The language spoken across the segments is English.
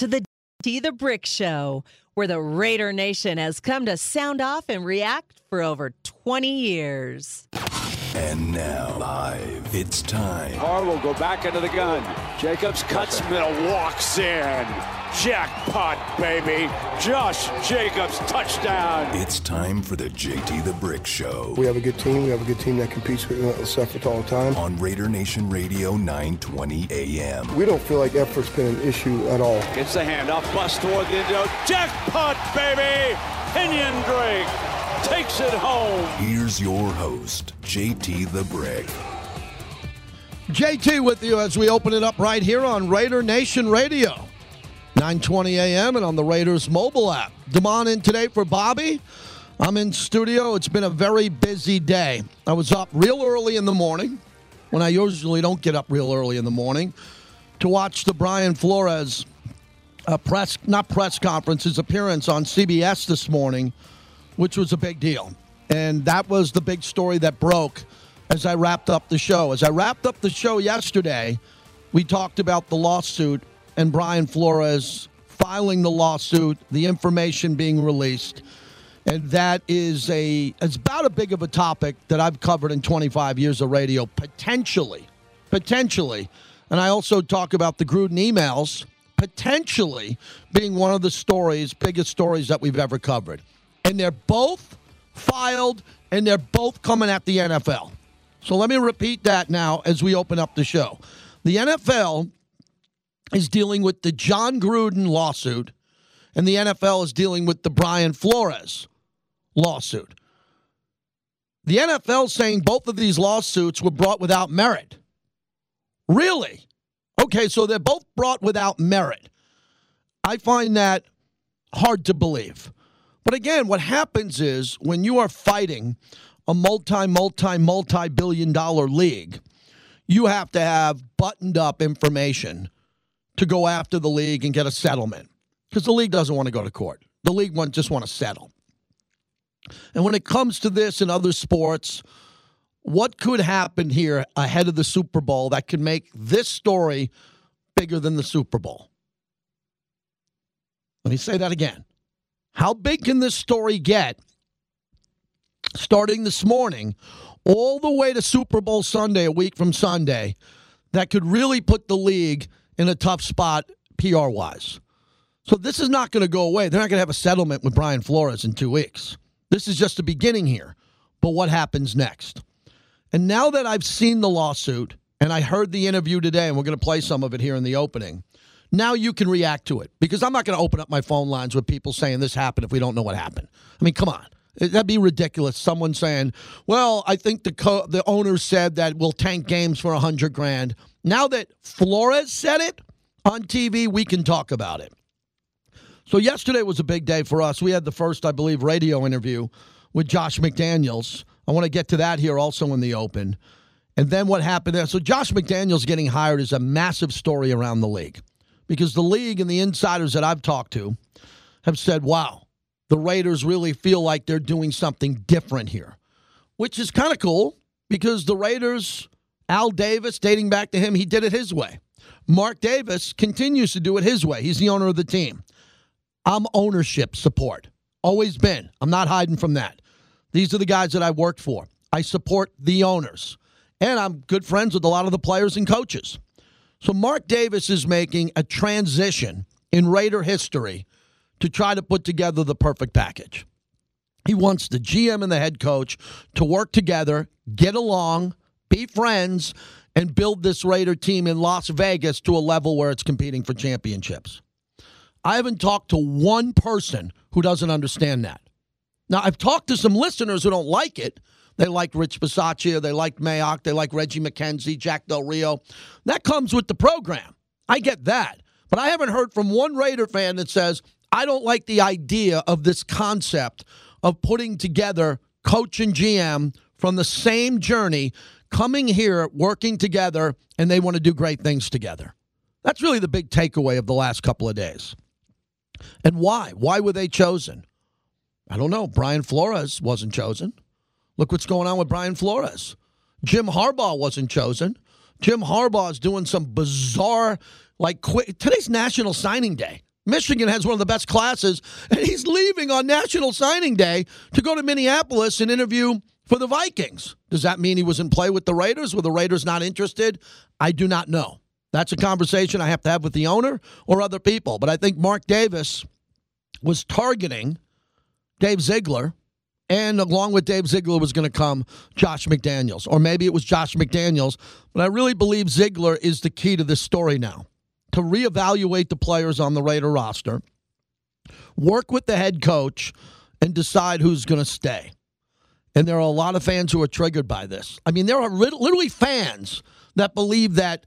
to the JT The Brick Show, where the Raider Nation has come to sound off and react for over 20 years. And now, live, it's time. Harlow will go back into the gun. Jacobs cuts middle, walks in. Jackpot, baby. Josh Jacobs, touchdown. It's time for the JT The Brick Show. We have a good team. We have a good team that competes with itself all the time. On Raider Nation Radio, 920 a.m. We don't feel like effort's been an issue at all. Gets the handoff, bust toward the end zone. Jackpot, baby. Kenyon Drake takes it home. Here's your host, JT The Brick. JT with you as we open it up right here on Raider Nation Radio, 920 a.m. and on the Raiders mobile app. Damon in today for Bobby. I'm in studio. It's been a very busy day. I was up real early in the morning, when I usually don't get up real early in the morning, to watch the Brian Flores his appearance on CBS This Morning, which was a big deal. And that was the big story that broke as I wrapped up the show. As I wrapped up the show yesterday, we talked about the lawsuit and Brian Flores filing the lawsuit, the information being released. And that is it's about as big of a topic that I've covered in 25 years of radio, potentially. And I also talk about the Gruden emails, potentially being one of the stories, biggest stories that we've ever covered. And they're both filed, and they're both coming at the NFL. So let me repeat that now as we open up the show. The NFL is dealing with the John Gruden lawsuit, and the NFL is dealing with the Brian Flores lawsuit. The NFL saying both of these lawsuits were brought without merit. Really? Okay, so they're both brought without merit. I find that hard to believe. But again, what happens is when you are fighting a multi-billion-dollar league, you have to have buttoned-up information to go after the league and get a settlement, because the league doesn't want to go to court. The league just want to settle. And when it comes to this and other sports, what could happen here ahead of the Super Bowl that could make this story bigger than the Super Bowl? Let me say that again. How big can this story get, starting this morning, all the way to Super Bowl Sunday, a week from Sunday, that could really put the league in a tough spot PR-wise? So this is not going to go away. They're not going to have a settlement with Brian Flores in 2 weeks. This is just the beginning here. But what happens next? And now that I've seen the lawsuit, and I heard the interview today, and we're going to play some of it here in the opening, now you can react to it, because I'm not going to open up my phone lines with people saying this happened if we don't know what happened. I mean, come on. That'd be ridiculous. Someone saying, well, I think the owner said that we'll tank games for $100,000. Now that Flores said it on TV, we can talk about it. So yesterday was a big day for us. We had the first, I believe, radio interview with Josh McDaniels. I want to get to that here also in the open. And then what happened there. So Josh McDaniels getting hired is a massive story around the league, because the league and the insiders that I've talked to have said, wow, the Raiders really feel like they're doing something different here, which is kind of cool, because the Raiders, Al Davis, dating back to him, he did it his way. Mark Davis continues to do it his way. He's the owner of the team. I'm ownership support. Always been. I'm not hiding from that. These are the guys that I worked for. I support the owners. And I'm good friends with a lot of the players and coaches. So Mark Davis is making a transition in Raider history to try to put together the perfect package. He wants the GM and the head coach to work together, get along, be friends, and build this Raider team in Las Vegas to a level where it's competing for championships. I haven't talked to one person who doesn't understand that. Now, I've talked to some listeners who don't like it. They like Rich Bisaccia. They like Mayock. They like Reggie McKenzie, Jack Del Rio. That comes with the program. I get that. But I haven't heard from one Raider fan that says, I don't like the idea of this concept of putting together coach and GM from the same journey, coming here, working together, and they want to do great things together. That's really the big takeaway of the last couple of days. And why? Why were they chosen? I don't know. Brian Flores wasn't chosen. Look what's going on with Brian Flores. Jim Harbaugh wasn't chosen. Jim Harbaugh is doing some bizarre, today's National Signing Day. Michigan has one of the best classes, and he's leaving on National Signing Day to go to Minneapolis and interview for the Vikings. Does that mean he was in play with the Raiders? Were the Raiders not interested? I do not know. That's a conversation I have to have with the owner or other people. But I think Mark Davis was targeting Dave Ziegler, and along with Dave Ziegler was going to come Josh McDaniels. Or maybe it was Josh McDaniels. But I really believe Ziegler is the key to this story now, to reevaluate the players on the Raider roster, work with the head coach, and decide who's going to stay. And there are a lot of fans who are triggered by this. I mean, there are literally fans that believe that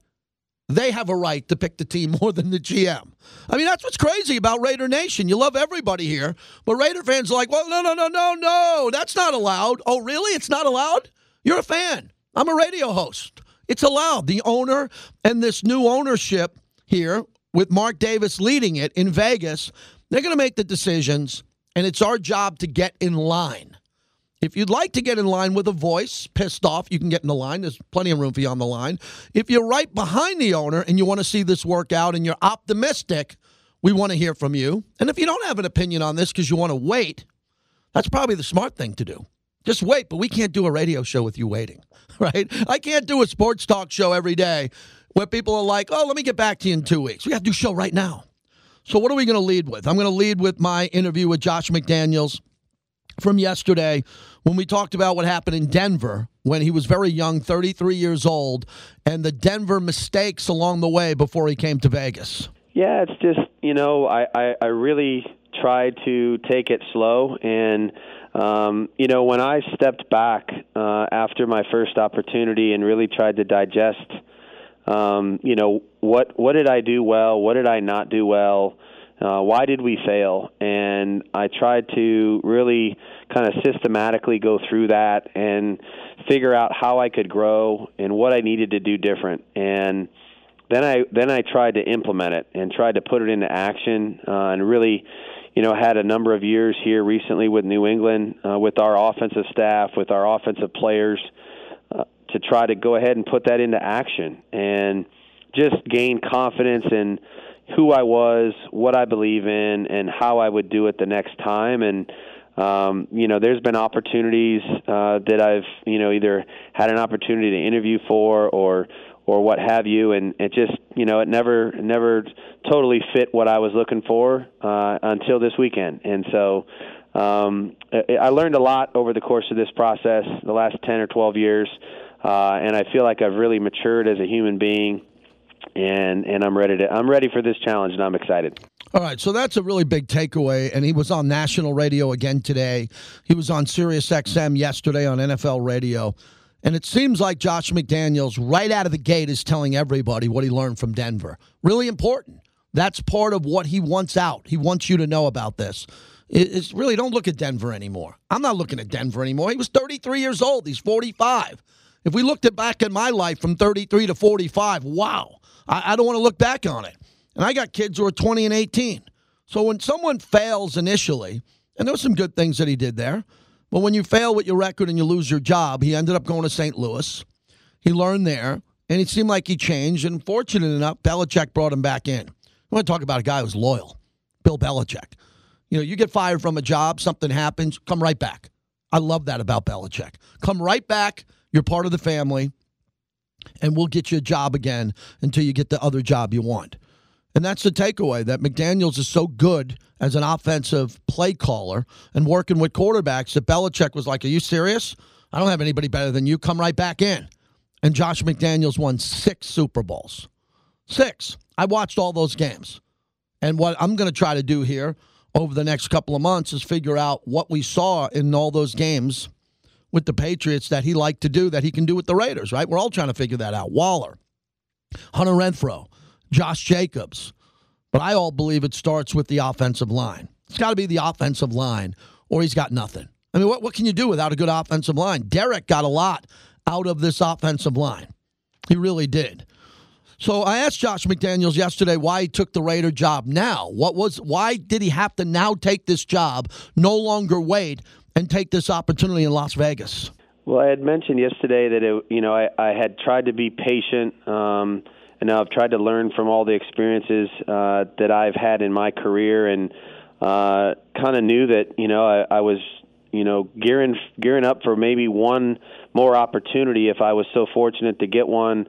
they have a right to pick the team more than the GM. I mean, that's what's crazy about Raider Nation. You love everybody here, but Raider fans are like, well, no, that's not allowed. Oh, really? It's not allowed? You're a fan. I'm a radio host. It's allowed. The owner and this new ownership here, with Mark Davis leading it in Vegas, they're going to make the decisions, and it's our job to get in line. If you'd like to get in line with a voice, pissed off, you can get in the line. There's plenty of room for you on the line. If you're right behind the owner and you want to see this work out and you're optimistic, we want to hear from you. And if you don't have an opinion on this because you want to wait, that's probably the smart thing to do. Just wait, but we can't do a radio show with you waiting, right? I can't do a sports talk show every day where people are like, oh, let me get back to you in 2 weeks. We have to do a show right now. So what are we going to lead with? I'm going to lead with my interview with Josh McDaniels from yesterday, when we talked about what happened in Denver when he was very young, 33 years old, and the Denver mistakes along the way before he came to Vegas. Yeah, it's just, I really tried to take it slow. And, when I stepped back after my first opportunity and really tried to digest, what did I do well? What did I not do well? Why did we fail? And I tried to really kind of systematically go through that and figure out how I could grow and what I needed to do different. And then I tried to implement it and tried to put it into action and really, had a number of years here recently with New England, with our offensive staff, with our offensive players, to try to go ahead and put that into action and just gain confidence in who I was, what I believe in, and how I would do it the next time. And, there's been opportunities that I've, either had an opportunity to interview for or what have you, and it just, it never totally fit what I was looking for until this weekend. And so I learned a lot over the course of this process, the last 10 or 12 years, and I feel like I've really matured as a human being. And I'm ready for this challenge, and I'm excited. All right, so that's a really big takeaway, and he was on national radio again today. He was on SiriusXM yesterday on NFL Radio, and it seems like Josh McDaniels right out of the gate is telling everybody what he learned from Denver. Really important. That's part of what he wants out. He wants you to know about this. It's really, don't look at Denver anymore. I'm not looking at Denver anymore. He was 33 years old. He's 45. If we looked at back in my life from 33 to 45, wow. I don't want to look back on it. And I got kids who are 20 and 18. So when someone fails initially, and there were some good things that he did there, but when you fail with your record and you lose your job, he ended up going to St. Louis. He learned there, and it seemed like he changed. And fortunate enough, Belichick brought him back in. I want to talk about a guy who's loyal, Bill Belichick. You get fired from a job, something happens, come right back. I love that about Belichick. Come right back, you're part of the family, and we'll get you a job again until you get the other job you want. And that's the takeaway, that McDaniels is so good as an offensive play caller and working with quarterbacks that Belichick was like, are you serious? I don't have anybody better than you. Come right back in. And Josh McDaniels won 6 Super Bowls. 6. I watched all those games. And what I'm going to try to do here over the next couple of months is figure out what we saw in all those games with the Patriots that he liked to do, that he can do with the Raiders, right? We're all trying to figure that out. Waller, Hunter Renfrow, Josh Jacobs. But I all believe it starts with the offensive line. It's got to be the offensive line, or he's got nothing. I mean, what can you do without a good offensive line? Derek got a lot out of this offensive line. He really did. So I asked Josh McDaniels yesterday why he took the Raider job now. Why did he have to now take this job, no longer wait, and take this opportunity in Las Vegas? Well, I had mentioned yesterday that I had tried to be patient And I've tried to learn from all the experiences that I've had in my career, and kind of knew that, you know, I was, you know, gearing up for maybe one more opportunity if I was so fortunate to get one.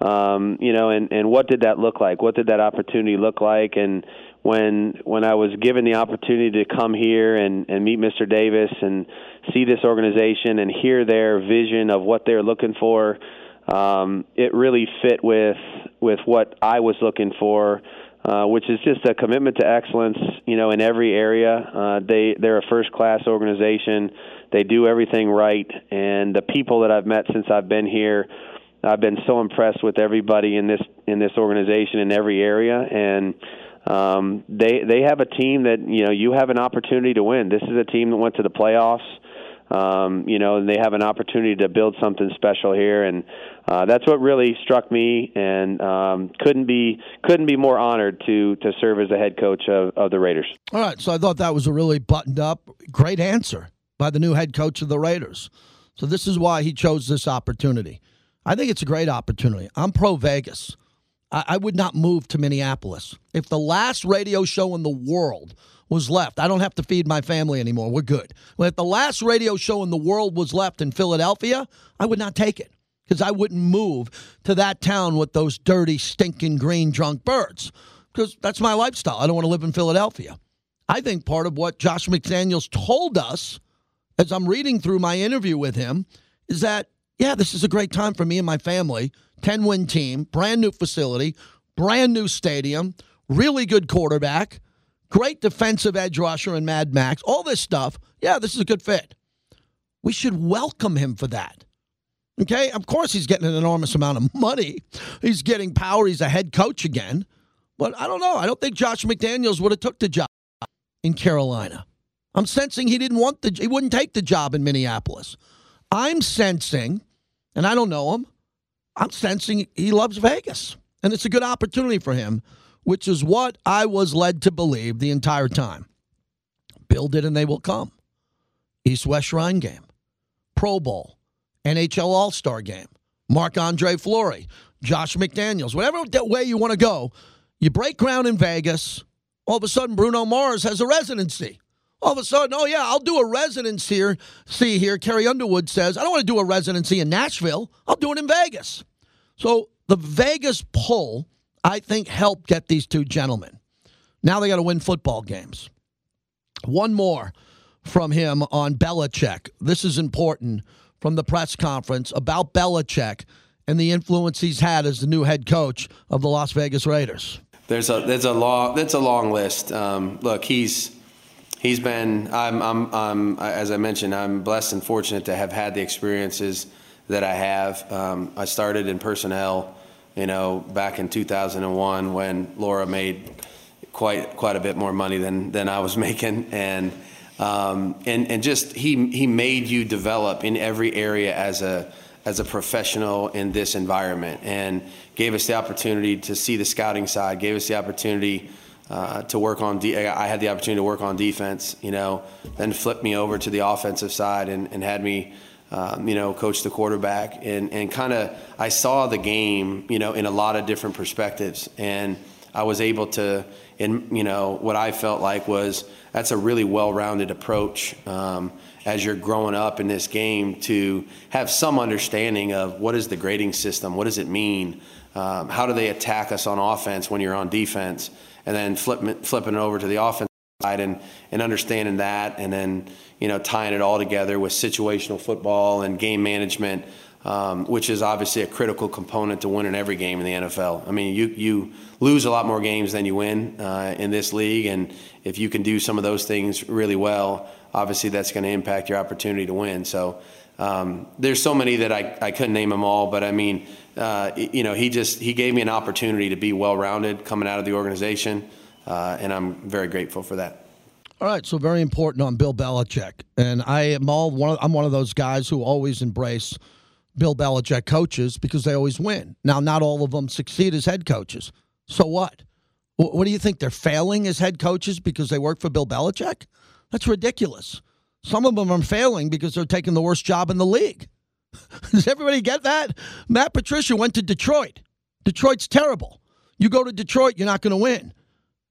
You know, and what did that look like? What did that opportunity look like? And when I was given the opportunity to come here and meet Mr. Davis and see this organization and hear their vision of what they're looking for, it really fit with what I was looking for, which is just a commitment to excellence, you know, in every area. They're a first-class organization. They do everything right. And the people that I've met since I've been here, I've been so impressed with everybody in this organization in every area, and they have a team that, you know, you have an opportunity to win. This is a team that went to the playoffs, you know, and they have an opportunity to build something special here, and that's what really struck me, and couldn't be more honored to serve as the head coach of the Raiders. All right, so I thought that was a really buttoned up, great answer by the new head coach of the Raiders. So this is why he chose this opportunity. I think it's a great opportunity. I'm pro-Vegas. I would not move to Minneapolis. If the last radio show in the world was left, I don't have to feed my family anymore. We're good. If the last radio show in the world was left in Philadelphia, I would not take it, because I wouldn't move to that town with those dirty, stinking, green, drunk birds, because that's my lifestyle. I don't want to live in Philadelphia. I think part of what Josh McDaniels told us, as I'm reading through my interview with him, is that, yeah, this is a great time for me and my family. 10-win team, brand-new facility, brand-new stadium, really good quarterback, great defensive edge rusher and Mad Max, all this stuff. Yeah, this is a good fit. We should welcome him for that. Okay? Of course he's getting an enormous amount of money. He's getting power. He's a head coach again. But I don't know. I don't think Josh McDaniels would have took the job in Carolina. I'm sensing he didn't want the – he wouldn't take the job in Minneapolis. I'm sensing – and I don't know him, I'm sensing he loves Vegas. And it's a good opportunity for him, which is what I was led to believe the entire time. Build it and they will come. East-West Shrine Game, Pro Bowl, NHL All-Star Game, Marc-Andre Fleury, Josh McDaniels, whatever way you want to go, you break ground in Vegas, all of a sudden Bruno Mars has a residency. All of a sudden, oh, yeah, I'll do a residency here. See here, Carrie Underwood says, I don't want to do a residency in Nashville. I'll do it in Vegas. So the Vegas pull, I think, helped get these two gentlemen. Now they got to win football games. One more from him on Belichick. This is important from the press conference about Belichick and the influence he's had as the new head coach of the Las Vegas Raiders. That's a long list. Look, He's been. As I mentioned, I'm blessed and fortunate to have had the experiences that I have. I started in personnel, you know, back in 2001 when Laura made quite a bit more money than I was making, and just he made you develop in every area as a professional in this environment, and gave us the opportunity to see the scouting side. Gave us the opportunity. To work on, I had the opportunity to work on defense, you know, then flipped me over to the offensive side and had me, you know, coach the quarterback and kind of, I saw the game, you know, in a lot of different perspectives, and I was able to, and you know, what I felt like was that's a really well-rounded approach as you're growing up in this game to have some understanding of what is the grading system, what does it mean, how do they attack us on offense when you're on defense. And then flipping it over to the offensive side and understanding that, and then, you know, tying it all together with situational football and game management, which is obviously a critical component to winning every game in the NFL. I mean, you lose a lot more games than you win in this league, and if you can do some of those things really well, obviously that's going to impact your opportunity to win. So there's so many that I couldn't name them all, but I mean, you know, he gave me an opportunity to be well-rounded coming out of the organization, and I'm very grateful for that. All right, so very important on Bill Belichick, and I'm one of those guys who always embrace Bill Belichick coaches because they always win. Now, not all of them succeed as head coaches. So what? What do you think, they're failing as head coaches because they work for Bill Belichick? That's ridiculous. Some of them are failing because they're taking the worst job in the league. Does everybody get that? Matt Patricia went to Detroit. Detroit's terrible. You go to Detroit, you're not going to win.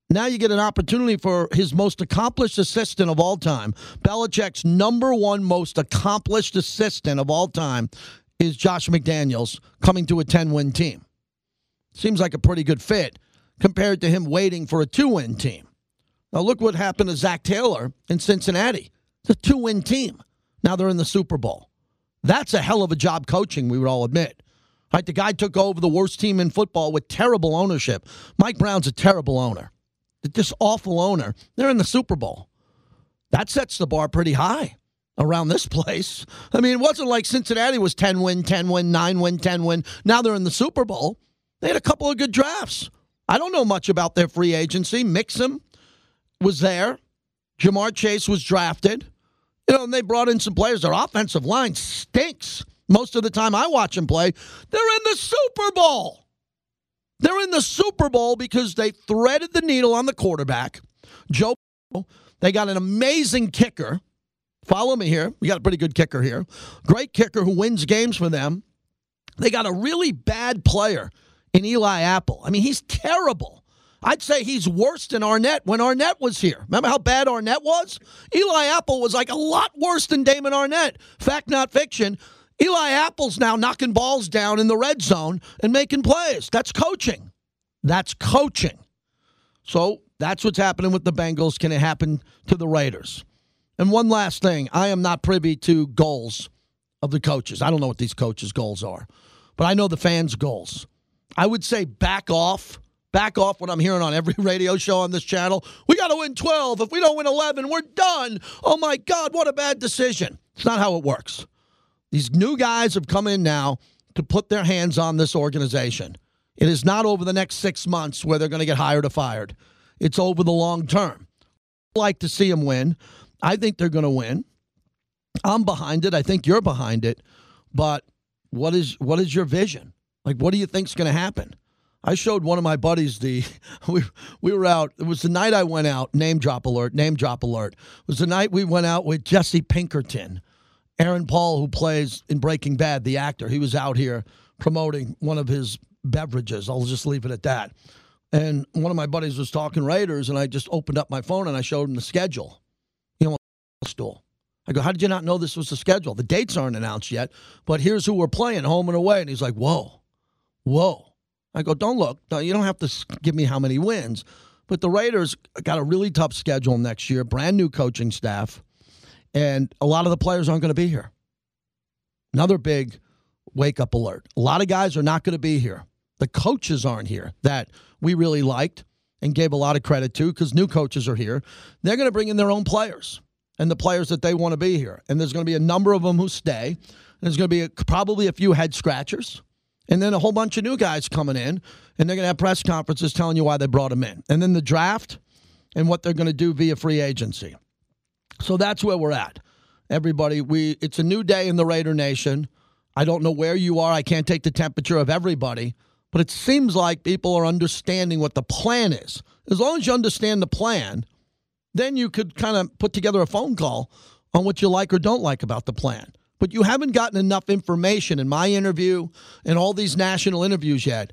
Now you get an opportunity for his most accomplished assistant of all time. Belichick's number one most accomplished assistant of all time is Josh McDaniels, coming to a 10-win team. Seems like a pretty good fit compared to him waiting for a 2-win team. Now look what happened to Zach Taylor in Cincinnati. It's a 2-win team. Now they're in the Super Bowl. That's a hell of a job coaching, we would all admit. Right, the guy took over the worst team in football with terrible ownership. Mike Brown's a terrible owner. This awful owner. They're in the Super Bowl. That sets the bar pretty high around this place. I mean, it wasn't like Cincinnati was 10-win, 10-win, 9-win, 10-win. Now they're in the Super Bowl. They had a couple of good drafts. I don't know much about their free agency. Mixon was there. Jamar Chase was drafted. You know, and they brought in some players. Their offensive line stinks. Most of the time I watch them play, they're in the Super Bowl. They're in the Super Bowl because they threaded the needle on the quarterback, Joe Burrow. They got an amazing kicker. Follow me here. We got a pretty good kicker here. Great kicker who wins games for them. They got a really bad player in Eli Apple. I mean, he's terrible. I'd say he's worse than Arnett when Arnett was here. Remember how bad Arnett was? Eli Apple was like a lot worse than Damon Arnett. Fact, not fiction. Eli Apple's now knocking balls down in the red zone and making plays. That's coaching. That's coaching. So that's what's happening with the Bengals. Can it happen to the Raiders? And one last thing. I am not privy to goals of the coaches. I don't know what these coaches' goals are. But I know the fans' goals. I would say back off. Back off what I'm hearing on every radio show on this channel. We got to win 12. If we don't win 11, we're done. Oh, my God, what a bad decision. It's not how it works. These new guys have come in now to put their hands on this organization. It is not over the next 6 months where they're going to get hired or fired. It's over the long term. I'd like to see them win. I think they're going to win. I'm behind it. I think you're behind it. But what is your vision? Like, what do you think's going to happen? I showed one of my buddies we were out. It was the night I went out. Name drop alert. Name drop alert. It was the night we went out with Jesse Pinkerton. Aaron Paul, who plays in Breaking Bad, the actor, he was out here promoting one of his beverages. I'll just leave it at that. And one of my buddies was talking Raiders, and I just opened up my phone, and I showed him the schedule. He almost stole. I go, how did you not know this was the schedule? The dates aren't announced yet, but here's who we're playing, home and away. And he's like, whoa, whoa. I go, don't look. No, you don't have to give me how many wins. But the Raiders got a really tough schedule next year, brand new coaching staff. And a lot of the players aren't going to be here. Another big wake-up alert. A lot of guys are not going to be here. The coaches aren't here that we really liked and gave a lot of credit to because new coaches are here. They're going to bring in their own players and the players that they want to be here. And there's going to be a number of them who stay. And there's going to be probably a few head-scratchers. And then a whole bunch of new guys coming in, and they're going to have press conferences telling you why they brought them in. And then the draft and what they're going to do via free agency. So that's where we're at, everybody. It's a new day in the Raider Nation. I don't know where you are. I can't take the temperature of everybody. But it seems like people are understanding what the plan is. As long as you understand the plan, then you could kind of put together a phone call on what you like or don't like about the plan. But you haven't gotten enough information in my interview and all these national interviews yet.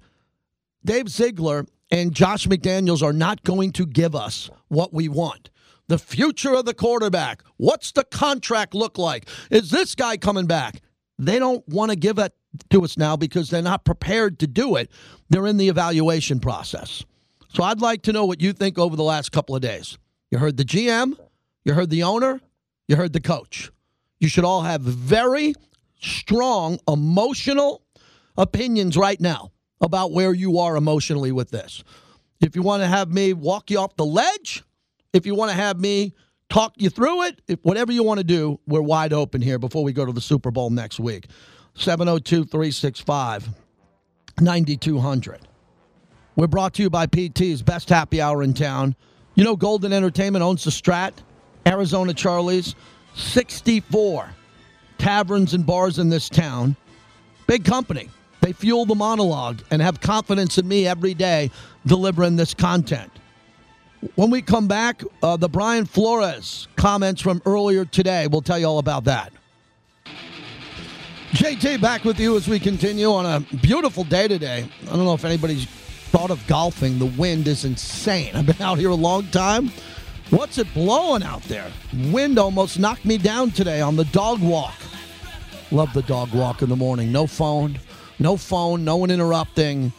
Dave Ziegler and Josh McDaniels are not going to give us what we want. The future of the quarterback. What's the contract look like? Is this guy coming back? They don't want to give it to us now because they're not prepared to do it. They're in the evaluation process. So I'd like to know what you think over the last couple of days. You heard the GM. You heard the owner. You heard the coach. You should all have very strong emotional opinions right now about where you are emotionally with this. If you want to have me walk you off the ledge, if you want to have me talk you through it, whatever you want to do, we're wide open here before we go to the Super Bowl next week. 702-365-9200. We're brought to you by PT's, best happy hour in town. You know Golden Entertainment owns the Strat, Arizona Charlie's, 64 taverns and bars in this town. Big company. They fuel the monologue and have confidence in me every day delivering this content. When we come back, the Brian Flores comments from earlier today. We'll tell you all about that. JT, back with you as we continue on a beautiful day today. I don't know if anybody's thought of golfing. The wind is insane. I've been out here a long time. What's it blowing out there? Wind almost knocked me down today on the dog walk. Love the dog walk in the morning. No phone, no one interrupting.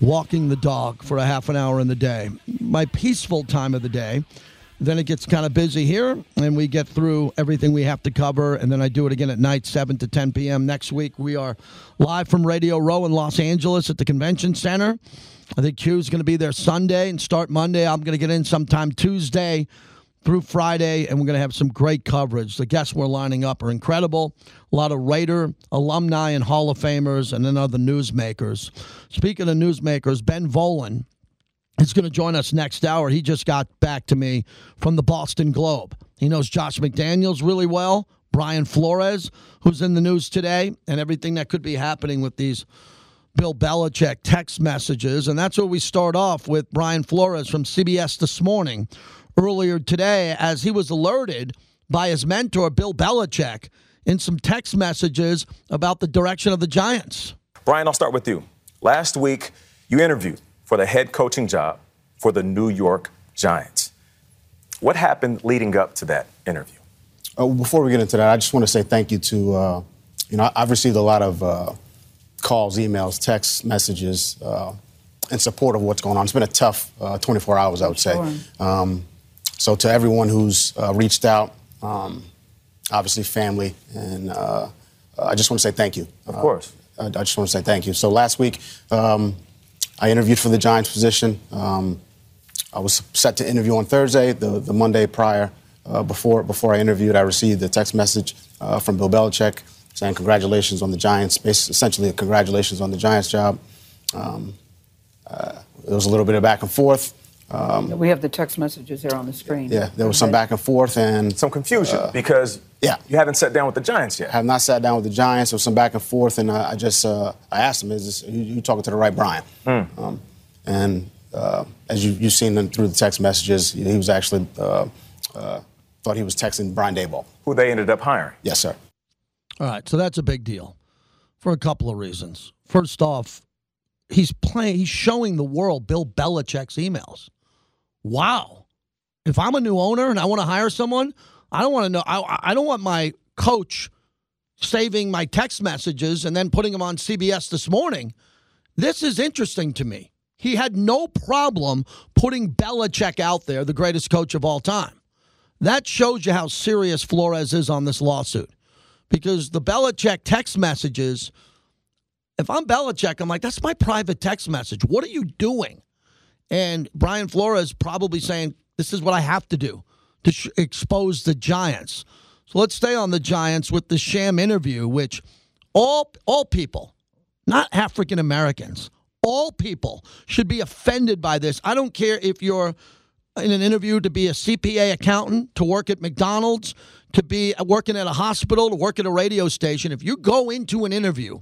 Walking the dog for a half an hour in the day. My peaceful time of the day. Then it gets kind of busy here, and we get through everything we have to cover, and then I do it again at night, 7 to 10 p.m. Next week, we are live from Radio Row in Los Angeles at the Convention Center. I think Q's going to be there Sunday and start Monday. I'm going to get in sometime Tuesday through Friday, and we're going to have some great coverage. The guests we're lining up are incredible. A lot of Raider alumni and Hall of Famers, and then other newsmakers. Speaking of newsmakers, Ben Volen, he's going to join us next hour. He just got back to me from the Boston Globe. He knows Josh McDaniels really well, Brian Flores, who's in the news today, and everything that could be happening with these Bill Belichick text messages. And that's where we start off with Brian Flores from CBS This Morning. Earlier today, as he was alerted by his mentor, Bill Belichick, in some text messages about the direction of the Giants. Brian, I'll start with you. Last week, you interviewed for the head coaching job for the New York Giants. What happened leading up to that interview? Before we get into that, I just want to say thank you to, I've received a lot of calls, emails, text messages in support of what's going on. It's been a tough 24 hours, I would say. Sure. So to everyone who's reached out, obviously family, and I just want to say thank you. Of course. I just want to say thank you. So last week, I interviewed for the Giants position. I was set to interview on Thursday, the Monday prior. Before I interviewed, I received a text message from Bill Belichick saying congratulations on the Giants, essentially congratulations on the Giants job. There was a little bit of back and forth. We have the text messages here on the screen. Yeah, there was some back and forth and some confusion because you haven't sat down with the Giants yet. I have not sat down with the Giants. There was some back and forth, and I asked him, "Is this, you talking to the right Brian?" As you've seen him through the text messages, he was actually thought he was texting Brian Daboll, who they ended up hiring. Yes, sir. All right, so that's a big deal for a couple of reasons. First off, he's showing the world Bill Belichick's emails. Wow. If I'm a new owner and I want to hire someone, I don't want to know. I don't want my coach saving my text messages and then putting them on CBS This Morning. This is interesting to me. He had no problem putting Belichick out there, the greatest coach of all time. That shows you how serious Flores is on this lawsuit, because the Belichick text messages, if I'm Belichick, I'm like, that's my private text message. What are you doing? And Brian Flores probably saying, this is what I have to do to expose the Giants. So let's stay on the Giants with the sham interview, which all people, not African Americans, all people should be offended by this. I don't care if you're in an interview to be a CPA accountant, to work at McDonald's, to be working at a hospital, to work at a radio station. If you go into an interview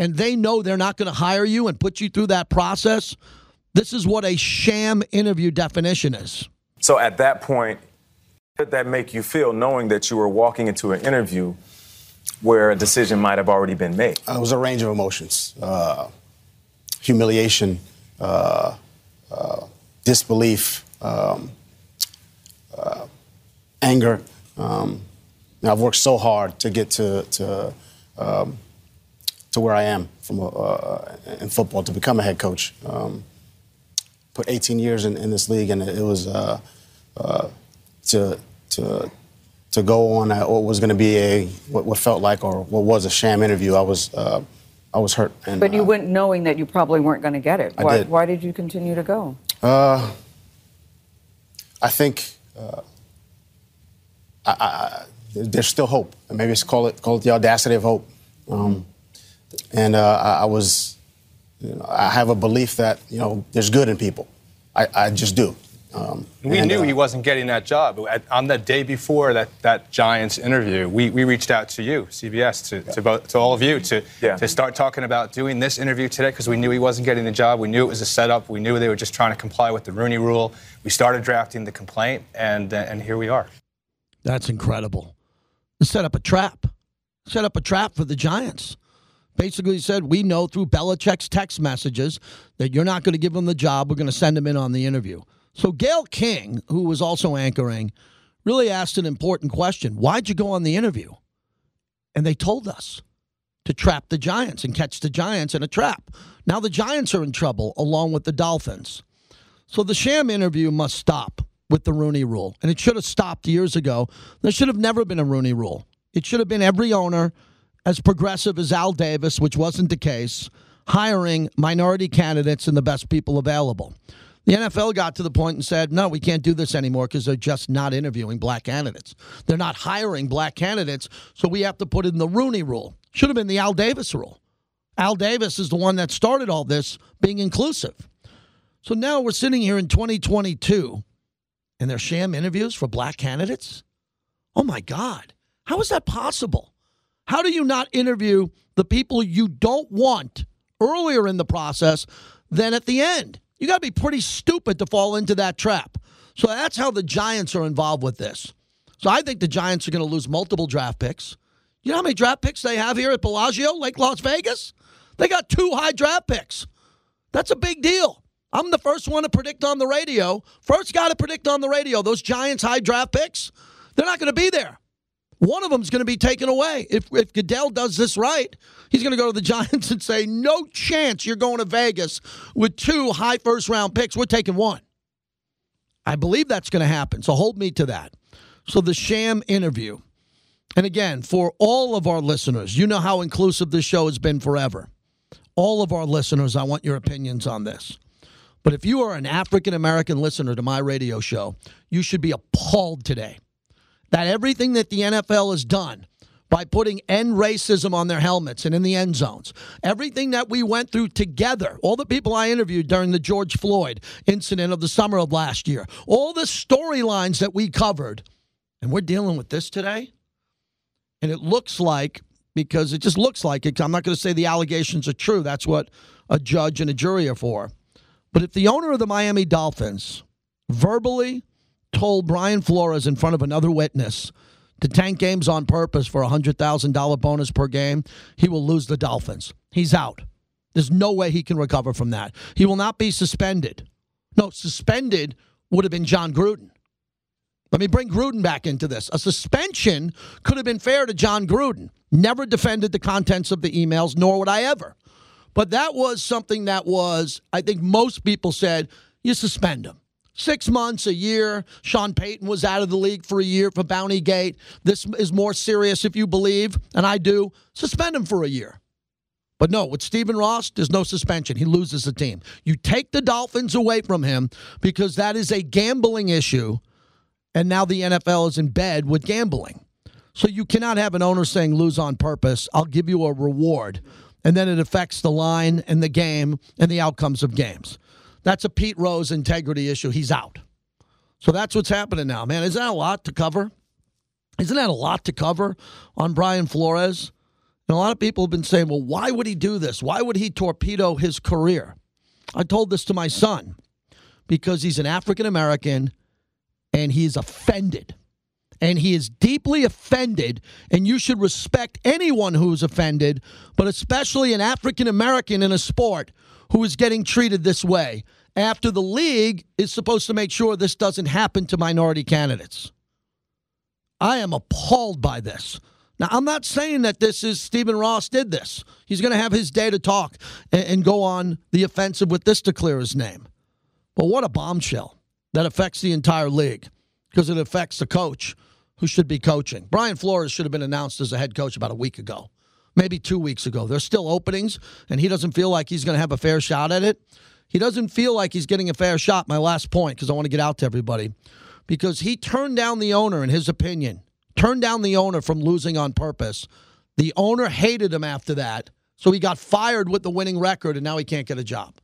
and they know they're not going to hire you and put you through that process, this is what a sham interview definition is. So at that point, how did that make you feel, knowing that you were walking into an interview where a decision might have already been made? It was a range of emotions. Humiliation, disbelief, anger. I've worked so hard to get to where I am from in football, to become a head coach. Put 18 years in this league, and it was to go on what was going to be what felt like, or what was, a sham interview. I was hurt. And, but you went knowing that you probably weren't going to get it. I did. Why did you continue to go? I think there's still hope. Maybe it's call it the audacity of hope. I was. I have a belief that, there's good in people. I just do. We knew he wasn't getting that job. On the day before that Giants interview, we reached out to you, CBS, to all of you, to start talking about doing this interview today, because we knew he wasn't getting the job. We knew it was a setup. We knew they were just trying to comply with the Rooney Rule. We started drafting the complaint, and here we are. That's incredible. Set up a trap. set up a trap for the Giants. Basically said, we know through Belichick's text messages that you're not going to give him the job. We're going to send him in on the interview. So Gail King, who was also anchoring, really asked an important question. Why'd you go on the interview? And they told us to trap the Giants and catch the Giants in a trap. Now the Giants are in trouble along with the Dolphins. So the sham interview must stop with the Rooney Rule. And it should have stopped years ago. There should have never been a Rooney Rule. It should have been every owner, as progressive as Al Davis, which wasn't the case, hiring minority candidates and the best people available. The NFL got to the point and said, no, we can't do this anymore because they're just not interviewing black candidates. They're not hiring black candidates, so we have to put in the Rooney Rule. Should have been the Al Davis Rule. Al Davis is the one that started all this, being inclusive. So now we're sitting here in 2022, and they're sham interviews for black candidates? Oh, my God. How is that possible? How do you not interview the people you don't want earlier in the process than at the end? You got to be pretty stupid to fall into that trap. So that's how the Giants are involved with this. So I think the Giants are going to lose multiple draft picks. You know how many draft picks they have here at Bellagio, Lake Las Vegas? They got 2 high draft picks. That's a big deal. I'm the first one to predict on the radio. First guy to predict on the radio, those Giants high draft picks, they're not going to be there. One of them is going to be taken away. If Goodell does this right, he's going to go to the Giants and say, no chance you're going to Vegas with 2 high first-round picks. We're taking 1. I believe that's going to happen, so hold me to that. So the sham interview. And again, for all of our listeners, you know how inclusive this show has been forever. All of our listeners, I want your opinions on this. But if you are an African-American listener to my radio show, you should be appalled today that everything that the NFL has done by putting end racism on their helmets and in the end zones, everything that we went through together, all the people I interviewed during the George Floyd incident of the summer of last year, all the storylines that we covered, and we're dealing with this today? And it looks like, because it just looks like it, I'm not going to say the allegations are true. That's what a judge and a jury are for. But if the owner of the Miami Dolphins verbally told Brian Flores in front of another witness to tank games on purpose for a $100,000 bonus per game, he will lose the Dolphins. He's out. There's no way he can recover from that. He will not be suspended. No, suspended would have been John Gruden. Let me bring Gruden back into this. A suspension could have been fair to John Gruden. Never defended the contents of the emails, nor would I ever. But that was something that was, I think most people said, you suspend him. 6 months, a year. Sean Payton was out of the league for a year for Bountygate. This is more serious if you believe, and I do. Suspend him for a year. But no, with Stephen Ross, there's no suspension. He loses the team. You take the Dolphins away from him because that is a gambling issue, and now the NFL is in bed with gambling. So you cannot have an owner saying, lose on purpose. I'll give you a reward. And then it affects the line and the game and the outcomes of games. That's a Pete Rose integrity issue. He's out. So that's what's happening now, man. Isn't that a lot to cover? Isn't that a lot to cover on Brian Flores? And a lot of people have been saying, well, why would he do this? Why would he torpedo his career? I told this to my son because he's an African-American and he's offended. And he is deeply offended, and you should respect anyone who's offended, but especially an African-American in a sport who is getting treated this way after the league is supposed to make sure this doesn't happen to minority candidates. I am appalled by this. Now, I'm not saying that this is Stephen Ross did this. He's going to have his day to talk and go on the offensive with this to clear his name. But what a bombshell that affects the entire league because it affects the coach who should be coaching. Brian Flores should have been announced as a head coach about a week ago. Maybe 2 weeks ago. There's still openings, and he doesn't feel like he's going to have a fair shot at it. He doesn't feel like he's getting a fair shot, my last point, because I want to get out to everybody, because he turned down the owner, in his opinion, turned down the owner from losing on purpose. The owner hated him after that, so he got fired with the winning record, and now he can't get a job.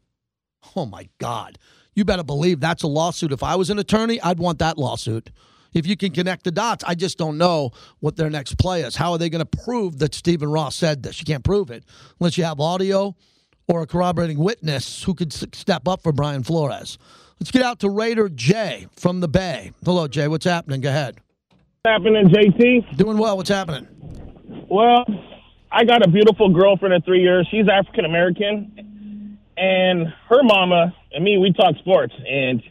Oh, my God. You better believe that's a lawsuit. If I was an attorney, I'd want that lawsuit. If you can connect the dots, I just don't know what their next play is. How are they going to prove that Stephen Ross said this? You can't prove it unless you have audio or a corroborating witness who could step up for Brian Flores. Let's get out to Raider Jay from the Bay. Hello, Jay. What's happening? Go ahead. What's happening, JT? Doing well. What's happening? Well, I got a beautiful girlfriend of 3 years. She's African American, and her mama and me, we talk sports, and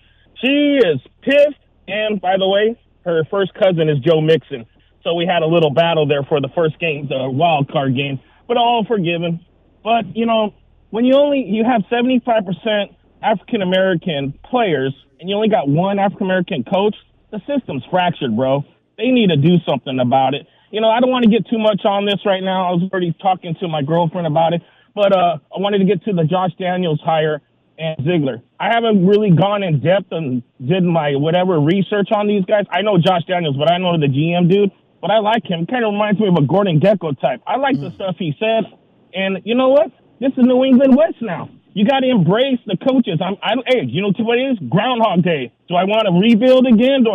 she is pissed. And by the way, her first cousin is Joe Mixon, so we had a little battle there for the first game, the wild card game. But all forgiven. But you know, when you have 75% African American players, and you only got one African American coach, the system's fractured, bro. They need to do something about it. You know, I don't want to get too much on this right now. I was already talking to my girlfriend about it. But I wanted to get to the Josh Daniels hire and Ziegler. I haven't really gone in depth and did my whatever research on these guys. I know Josh Daniels, but I know the GM dude. But I like him. Kind of reminds me of a Gordon Gecko type. I like the stuff he said. And you know what? This is New England West now. You got to embrace the coaches. Hey, you know what it is? Groundhog Day. Do I want to rebuild again?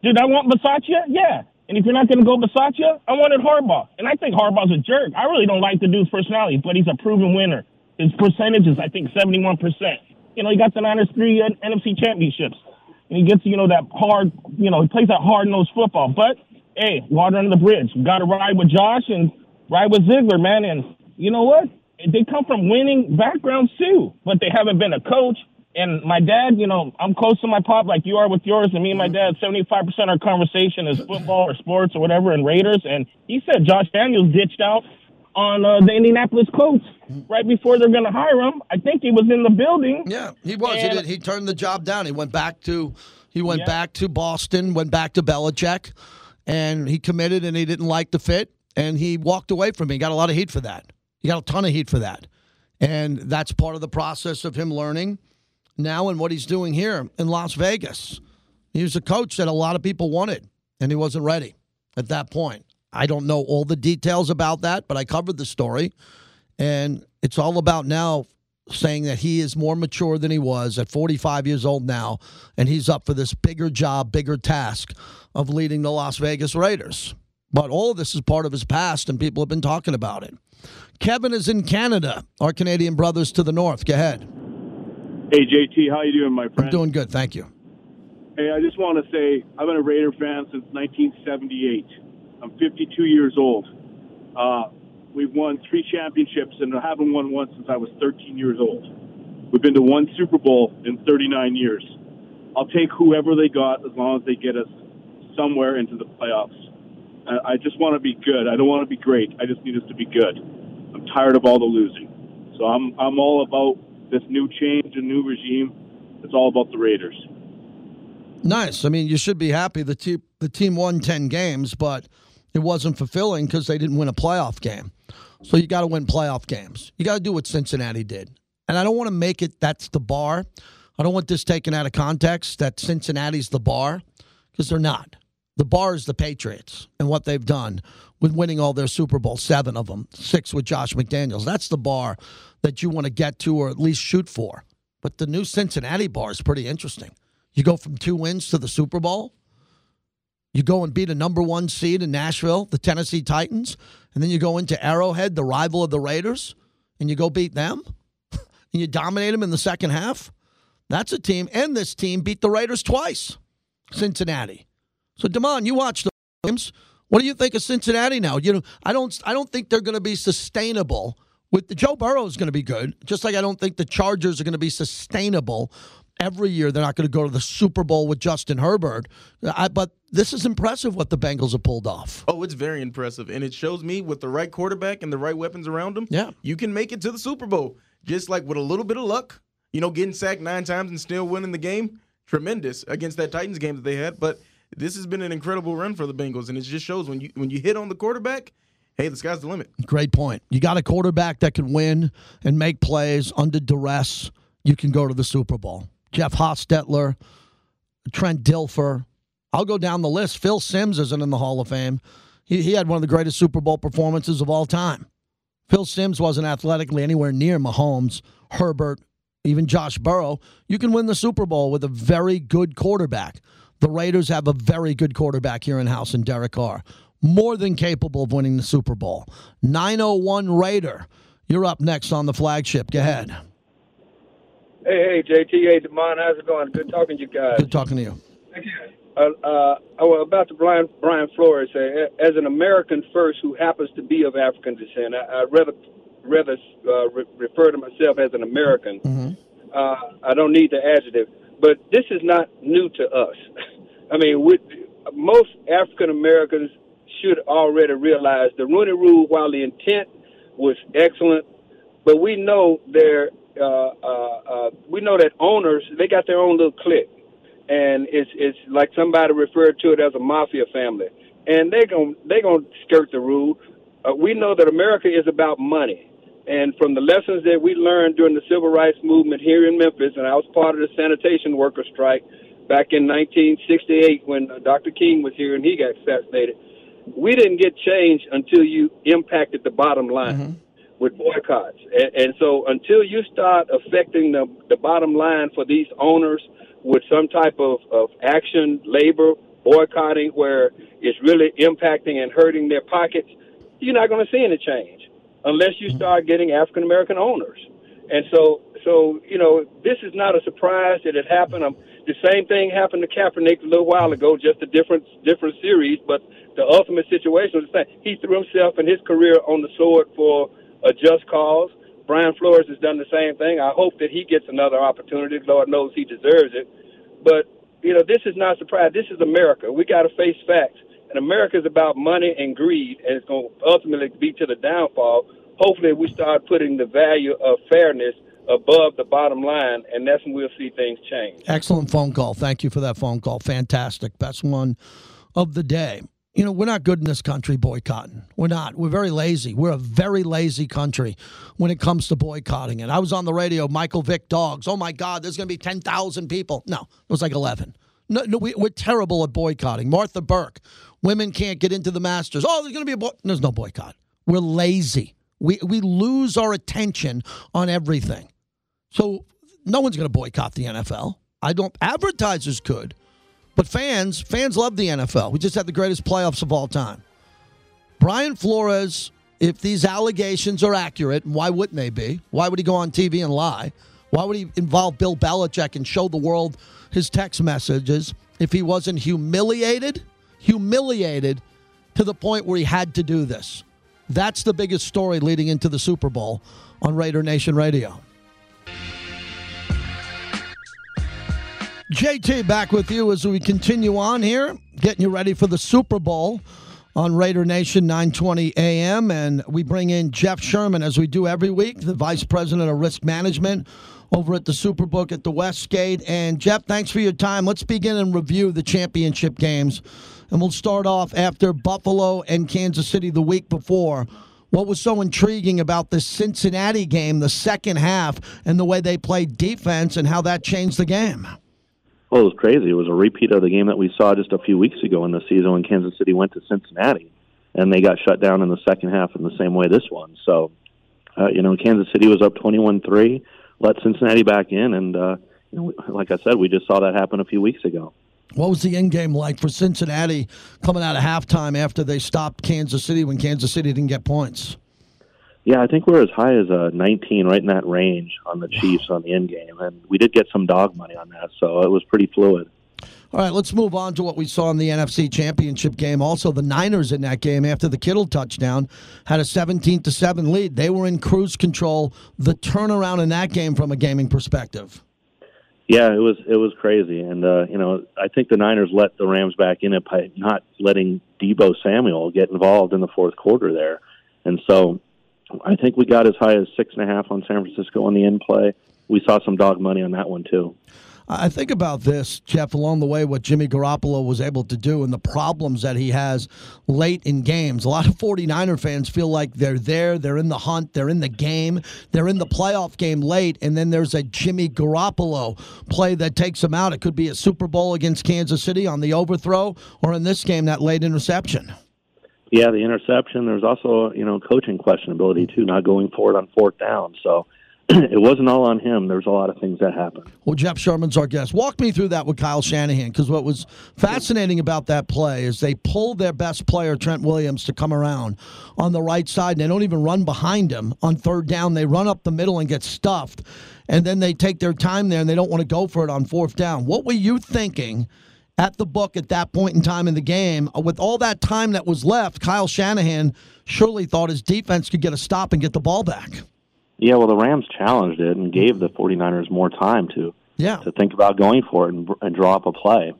Did I want Bisaccia? Yeah. And if you're not going to go Bisaccia, I wanted Harbaugh. And I think Harbaugh's a jerk. I really don't like the dude's personality, but he's a proven winner. His percentage is, I think, 71%. You know, he got the Niners 3 NFC championships. And he gets, you know, that hard, you know, he plays that hard-nosed football. But, hey, water under the bridge. Got to ride with Josh and ride with Ziegler, man. And you know what? They come from winning backgrounds, too. But they haven't been a coach. And my dad, you know, I'm close to my pop like you are with yours. And me and my dad, 75% of our conversation is football or sports or whatever and Raiders. And he said Josh Daniels ditched out on the Indianapolis Colts right before they're going to hire him. I think he was in the building. Yeah, he was. And he turned the job down. He went back to Boston, went back to Belichick. And he committed and he didn't like the fit. And he walked away from it. He got a lot of heat for that. He got a ton of heat for that. And that's part of the process of him learning now and what he's doing here in Las Vegas. He was a coach that a lot of people wanted, and he wasn't ready at that point. I don't know all the details about that, but I covered the story. And it's all about now saying that he is more mature than he was at 45 years old now, and he's up for this bigger job, bigger task of leading the Las Vegas Raiders. But all of this is part of his past, and people have been talking about it. Kevin is in Canada, our Canadian brothers to the north. Go ahead. Hey, JT, how you doing, my friend? I'm doing good, thank you. Hey, I just want to say I've been a Raider fan since 1978. I'm 52 years old. We've won 3 championships, and I haven't won one since I was 13 years old. We've been to 1 Super Bowl in 39 years. I'll take whoever they got as long as they get us somewhere into the playoffs. I just want to be good. I don't want to be great. I just need us to be good. I'm tired of all the losing. So I'm all about this new change and new regime. It's all about the Raiders. Nice. I mean, you should be happy the team won 10 games, but it wasn't fulfilling because they didn't win a playoff game. So you got to win playoff games. You got to do what Cincinnati did. And I don't want to make it that's the bar. I don't want this taken out of context that Cincinnati's the bar, because they're not. The bar is the Patriots and what they've done with winning all their Super Bowl, 7 of them, 6 with Josh McDaniels. That's the bar that you want to get to or at least shoot for. But the new Cincinnati bar is pretty interesting. You go from 2 wins to the Super Bowl. You go and beat a number 1 seed in Nashville, the Tennessee Titans. And then you go into Arrowhead, the rival of the Raiders, and you go beat them. And you dominate them in the second half. That's a team. And this team beat the Raiders twice, Cincinnati. So, Damon, you watch the games. What do you think of Cincinnati now? You know, I don't think they're going to be sustainable. With the Joe Burrow is going to be good, just like I don't think the Chargers are going to be sustainable every year. They're not going to go to the Super Bowl with Justin Herbert. But this is impressive what the Bengals have pulled off. Oh, it's very impressive, and it shows me with the right quarterback and the right weapons around him, you can make it to the Super Bowl. Just like with a little bit of luck, you know, getting sacked 9 times and still winning the game, tremendous against that Titans game that they had, but this has been an incredible run for the Bengals, and it just shows when you hit on the quarterback, hey, the sky's the limit. Great point. You got a quarterback that can win and make plays under duress, you can go to the Super Bowl. Jeff Hostetler, Trent Dilfer. I'll go down the list. Phil Simms isn't in the Hall of Fame. He had one of the greatest Super Bowl performances of all time. Phil Simms wasn't athletically anywhere near Mahomes, Herbert, even Josh Burrow. You can win the Super Bowl with a very good quarterback. The Raiders have a very good quarterback here in-house in Derek Carr. More than capable of winning the Super Bowl. 901 Raider, you're up next on the flagship. Go ahead. Hey, JT, hey, Damon, how's it going? Good talking to you guys. Good talking to you. Thank you. about the Brian Flores, as an American first who happens to be of African descent, I'd rather refer to myself as an American. Mm-hmm. I don't need the adjective, but this is not new to us. I mean, most African Americans should already realize the Rooney Rule, while the intent was excellent, but we know that owners, they got their own little clique. And it's like somebody referred to it as a mafia family. And they're gonna skirt the rule. We know that America is about money. And from the lessons that we learned during the Civil Rights Movement here in Memphis, and I was part of the sanitation worker strike back in 1968 when Dr. King was here and he got assassinated, we didn't get change until you impacted the bottom line. Mm-hmm. With boycotts. And so until you start affecting the bottom line for these owners with some type of action, labor, boycotting, where it's really impacting and hurting their pockets, you're not going to see any change unless you start getting African-American owners. And so you know, this is not a surprise that it happened. The same thing happened to Kaepernick a little while ago, just a different series, but the ultimate situation was the same. He threw himself and his career on the sword for a just cause. Brian Flores has done the same thing. I hope that he gets another opportunity. Lord knows he deserves it. But, you know, this is not a surprise. This is America. We got to face facts. And America is about money and greed, and it's going to ultimately be to the downfall. Hopefully we start putting the value of fairness above the bottom line, and that's when we'll see things change. Excellent phone call. Thank you for that phone call. Fantastic. Best one of the day. You know, we're not good in this country boycotting. We're not. We're very lazy. We're a very lazy country when it comes to boycotting it. I was on the radio, Michael Vick dogs. Oh, my God, there's going to be 10,000 people. No, it was like 11. No, we're terrible at boycotting. Martha Burke, women can't get into the Masters. Oh, there's going to be a boycott. There's no boycott. We're lazy. We lose our attention on everything. So no one's going to boycott the NFL. I don't. Advertisers could. But fans love the NFL. We just had the greatest playoffs of all time. Brian Flores, if these allegations are accurate, and why wouldn't they be? Why would he go on TV and lie? Why would he involve Bill Belichick and show the world his text messages if he wasn't humiliated to the point where he had to do this? That's the biggest story leading into the Super Bowl on Raider Nation Radio. JT back with you as we continue on here, getting you ready for the Super Bowl on Raider Nation, 9:20 a.m. And we bring in Jeff Sherman, as we do every week, the Vice President of Risk Management over at the Superbook at the Westgate. And, Jeff, thanks for your time. Let's begin and review the championship games. And we'll start off after Buffalo and Kansas City the week before. What was so intriguing about the Cincinnati game, the second half, and the way they played defense and how that changed the game? Well, it was crazy. It was a repeat of the game that we saw just a few weeks ago in the season when Kansas City went to Cincinnati, and they got shut down in the second half in the same way this one. So, you know, Kansas City was up 21-3, let Cincinnati back in, and, you know, like I said, we just saw that happen a few weeks ago. What was the end game like for Cincinnati coming out of halftime after they stopped Kansas City when Kansas City didn't get points? Yeah, I think we're as high as 19, right in that range on the Chiefs on the end game. And we did get some dog money on that, so it was pretty fluid. All right, let's move on to what we saw in the NFC Championship game. Also, the Niners in that game, after the Kittle touchdown, had a 17-7 lead. They were in cruise control. The turnaround in that game from a gaming perspective. Yeah, it was crazy. And, you know, I think the Niners let the Rams back in it by not letting Debo Samuel get involved in the fourth quarter there. And so I think we got as high as 6.5 on San Francisco on the end play. We saw some dog money on that one, too. I think about this, Jeff, along the way, what Jimmy Garoppolo was able to do and the problems that he has late in games. A lot of 49er fans feel like they're there, they're in the hunt, they're in the game, they're in the playoff game late, and then there's a Jimmy Garoppolo play that takes them out. It could be a Super Bowl against Kansas City on the overthrow, or in this game, that late interception. Yeah, the interception. There's also, you know, coaching questionability, too, not going for it on fourth down. So it wasn't all on him. There's a lot of things that happened. Well, Jeff Sherman's our guest. Walk me through that with Kyle Shanahan, because what was fascinating about that play is they pulled their best player, Trent Williams, to come around on the right side, and they don't even run behind him on third down. They run up the middle and get stuffed, and then they take their time there, and they don't want to go for it on fourth down. What were you thinking at the book at that point in time in the game. With all that time that was left, Kyle Shanahan surely thought his defense could get a stop and get the ball back. Yeah, well, the Rams challenged it and gave the 49ers more time to think about going for it and draw up a play.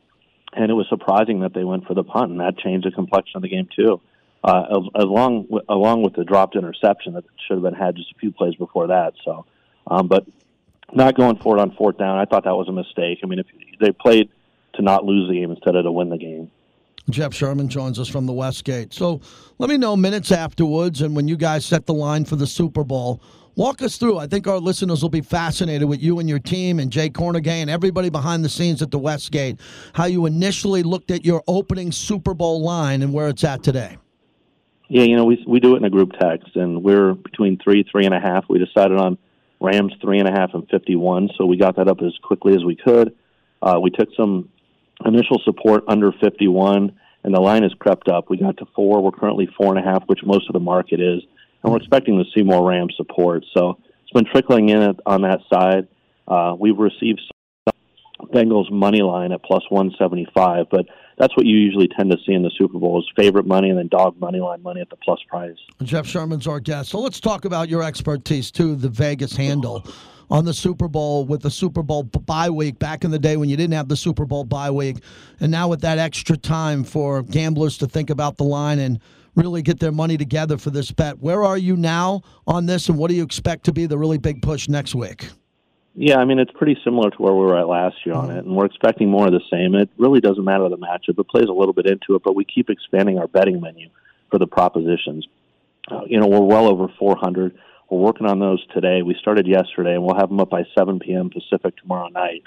And it was surprising that they went for the punt, and that changed the complexion of the game, too. Along with the dropped interception that should have been had just a few plays before that. So, but not going for it on fourth down, I thought that was a mistake. I mean, if they played to not lose the game instead of to win the game. Jeff Sherman joins us from the Westgate. So let me know minutes afterwards and when you guys set the line for the Super Bowl. Walk us through. I think our listeners will be fascinated with you and your team and Jay Cornegay and everybody behind the scenes at the Westgate, how you initially looked at your opening Super Bowl line and where it's at today. Yeah, you know, we do it in a group text, and we're between 3, 3.5. We decided on Rams 3.5 and 51, so we got that up as quickly as we could. We took some initial support under 51, and the line has crept up. We got to 4. We're currently 4.5, which most of the market is, and we're expecting to see more Rams support. So it's been trickling in on that side. We've received some Bengals money line at plus 175, but that's what you usually tend to see in the Super Bowl is favorite money and then dog money line money at the plus price. Jeff Sherman's our guest. So let's talk about your expertise, too, the Vegas handle on the Super Bowl with the Super Bowl bye week back in the day when you didn't have the Super Bowl bye week. And now with that extra time for gamblers to think about the line and really get their money together for this bet, where are you now on this and what do you expect to be the really big push next week? Yeah, I mean, it's pretty similar to where we were at last year on it, and we're expecting more of the same. It really doesn't matter the matchup. It plays a little bit into it, but we keep expanding our betting menu for the propositions. You know, we're well over 400. We're working on those today. We started yesterday, and we'll have them up by 7 p.m. Pacific tomorrow night.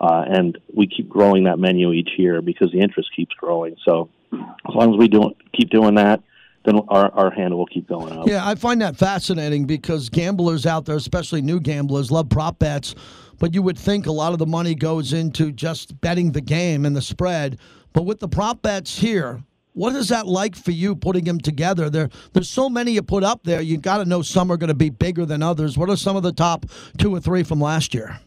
And we keep growing that menu each year because the interest keeps growing. So as long as we keep doing that, then our handle will keep going up. Yeah, I find that fascinating because gamblers out there, especially new gamblers, love prop bets. But you would think a lot of the money goes into just betting the game and the spread. But with the prop bets here, what is that like for you putting them together? There's so many you put up there. You got to know some are going to be bigger than others. What are some of the top 2 or 3 from last year?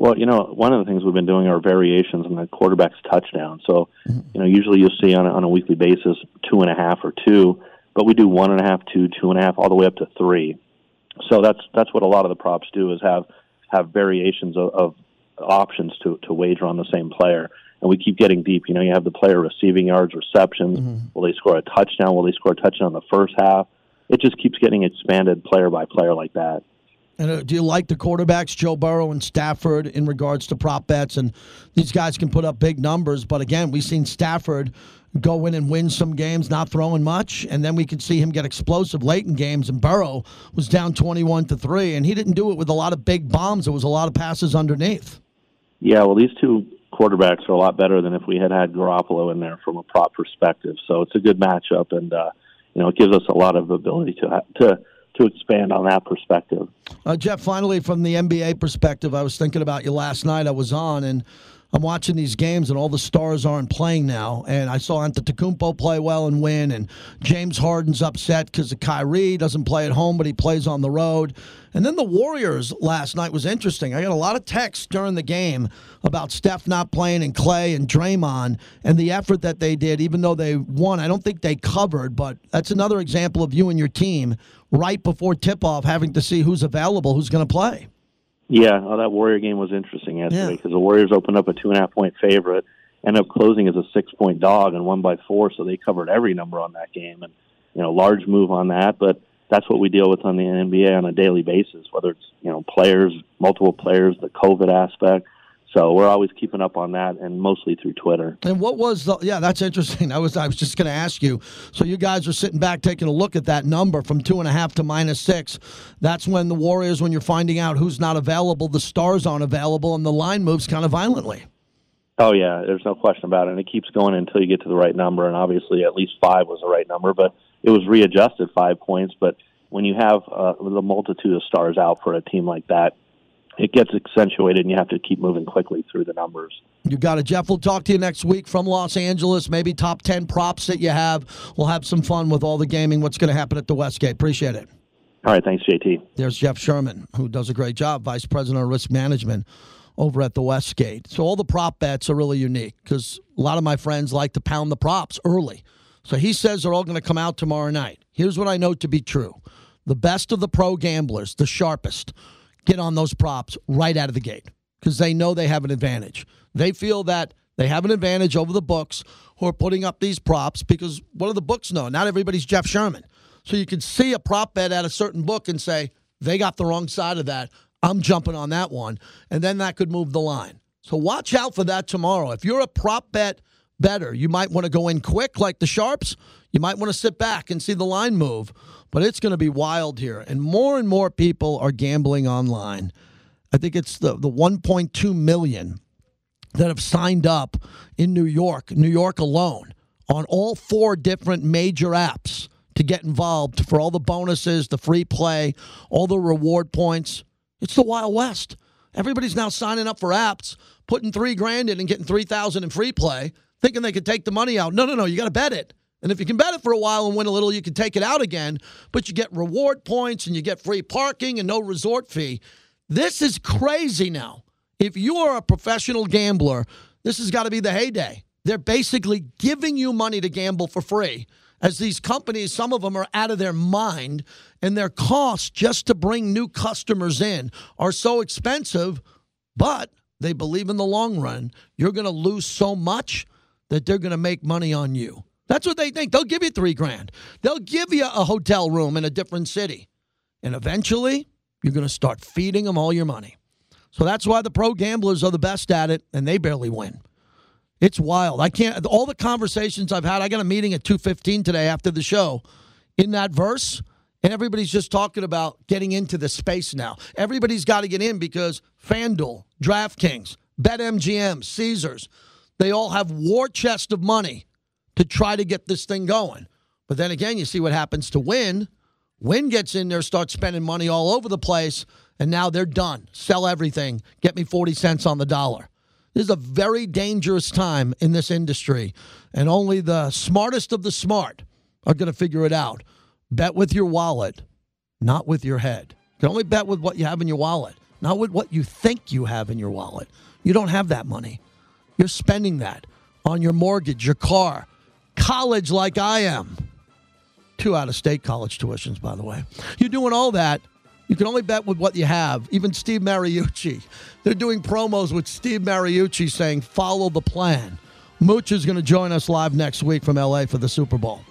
Well, you know, one of the things we've been doing are variations on the quarterback's touchdown. So, you know, usually you'll see on a weekly basis 2.5 or 2, but we do 1.5, 2, 2.5, all the way up to 3. So that's what a lot of the props do is have variations of options to wager on the same player. And we keep getting deep. You know, you have the player receiving yards, receptions. Will they score a touchdown? Will they score a touchdown in the first half? It just keeps getting expanded player by player like that. And do you like the quarterbacks, Joe Burrow and Stafford, in regards to prop bets? And these guys can put up big numbers, but again, we've seen Stafford go in and win some games, not throwing much, and then we could see him get explosive late in games, and Burrow was down 21-3, and he didn't do it with a lot of big bombs. It was a lot of passes underneath. Yeah, well, these two quarterbacks are a lot better than if we had Garoppolo in there from a prop perspective, so it's a good matchup, and you know, it gives us a lot of ability to expand on that perspective. Jeff, finally, from the NBA perspective, I was thinking about you last night. I was on, and I'm watching these games, and all the stars aren't playing now. And I saw Antetokounmpo play well and win, and James Harden's upset because Kyrie doesn't play at home, but he plays on the road. And then the Warriors last night was interesting. I got a lot of texts during the game about Steph not playing and Clay and Draymond and the effort that they did, even though they won. I don't think they covered, but that's another example of you and your team right before tip-off having to see who's available, who's going to play. Yeah, that Warrior game was interesting yesterday because the Warriors opened up a 2.5-point favorite, ended up closing as a 6-point dog and won by 4, so they covered every number on that game. And, you know, large move on that, but that's what we deal with on the NBA on a daily basis, whether it's, you know, players, multiple players, the COVID aspect. So we're always keeping up on that, and mostly through Twitter. And what was the? Yeah, that's interesting. I was just going to ask you. So you guys are sitting back taking a look at that number from 2.5 to -6. That's when the Warriors, when you're finding out who's not available, the stars aren't available, and the line moves kind of violently. Oh yeah, there's no question about it. And it keeps going until you get to the right number. And obviously, at least 5 was the right number, but it was readjusted 5 points. But when you have the multitude of stars out for a team like that, it gets accentuated, and you have to keep moving quickly through the numbers. You got it, Jeff. We'll talk to you next week from Los Angeles, maybe top 10 props that you have. We'll have some fun with all the gaming, what's going to happen at the Westgate. Appreciate it. All right, thanks, JT. There's Jeff Sherman, who does a great job, Vice President of Risk Management over at the Westgate. So all the prop bets are really unique because a lot of my friends like to pound the props early. So he says they're all going to come out tomorrow night. Here's what I know to be true. The best of the pro gamblers, the sharpest, get on those props right out of the gate because they know they have an advantage. They feel that they have an advantage over the books who are putting up these props because what do the books know? Not everybody's Jeff Sherman. So you can see a prop bet at a certain book and say, they got the wrong side of that. I'm jumping on that one, and then that could move the line. So watch out for that tomorrow. If you're a prop bet better, you might want to go in quick like the Sharps. You might want to sit back and see the line move, but it's going to be wild here. And more people are gambling online. I think it's the 1.2 million that have signed up in New York alone, on all four different major apps to get involved for all the bonuses, the free play, all the reward points. It's the Wild West. Everybody's now signing up for apps, putting $3,000 in and getting $3,000 in free play, thinking they could take the money out. No, you got to bet it. And if you can bet it for a while and win a little, you can take it out again, but you get reward points and you get free parking and no resort fee. This is crazy now. If you are a professional gambler, this has got to be the heyday. They're basically giving you money to gamble for free. As these companies, some of them are out of their mind, and their costs just to bring new customers in are so expensive, but they believe in the long run, you're going to lose so much that they're going to make money on you. That's what they think. They'll give you $3,000. They'll give you a hotel room in a different city. And eventually, you're going to start feeding them all your money. So that's why the pro gamblers are the best at it, and they barely win. It's wild. I can't. All the conversations I've had, I got a meeting at 2:15 today after the show in that verse, and everybody's just talking about getting into the space now. Everybody's got to get in because FanDuel, DraftKings, BetMGM, Caesars, they all have war chest of money to try to get this thing going. But then again, you see what happens to Wynn. Wynn gets in there, starts spending money all over the place, and now they're done. Sell everything. Get me 40 cents on the dollar. This is a very dangerous time in this industry, and only the smartest of the smart are going to figure it out. Bet with your wallet, not with your head. You can only bet with what you have in your wallet, not with what you think you have in your wallet. You don't have that money. You're spending that on your mortgage, your car, college like I am. 2 out-of-state college tuitions, by the way. You're doing all that. You can only bet with what you have. Even Steve Mariucci. They're doing promos with Steve Mariucci saying, follow the plan. Mooch is going to join us live next week from L.A. for the Super Bowl.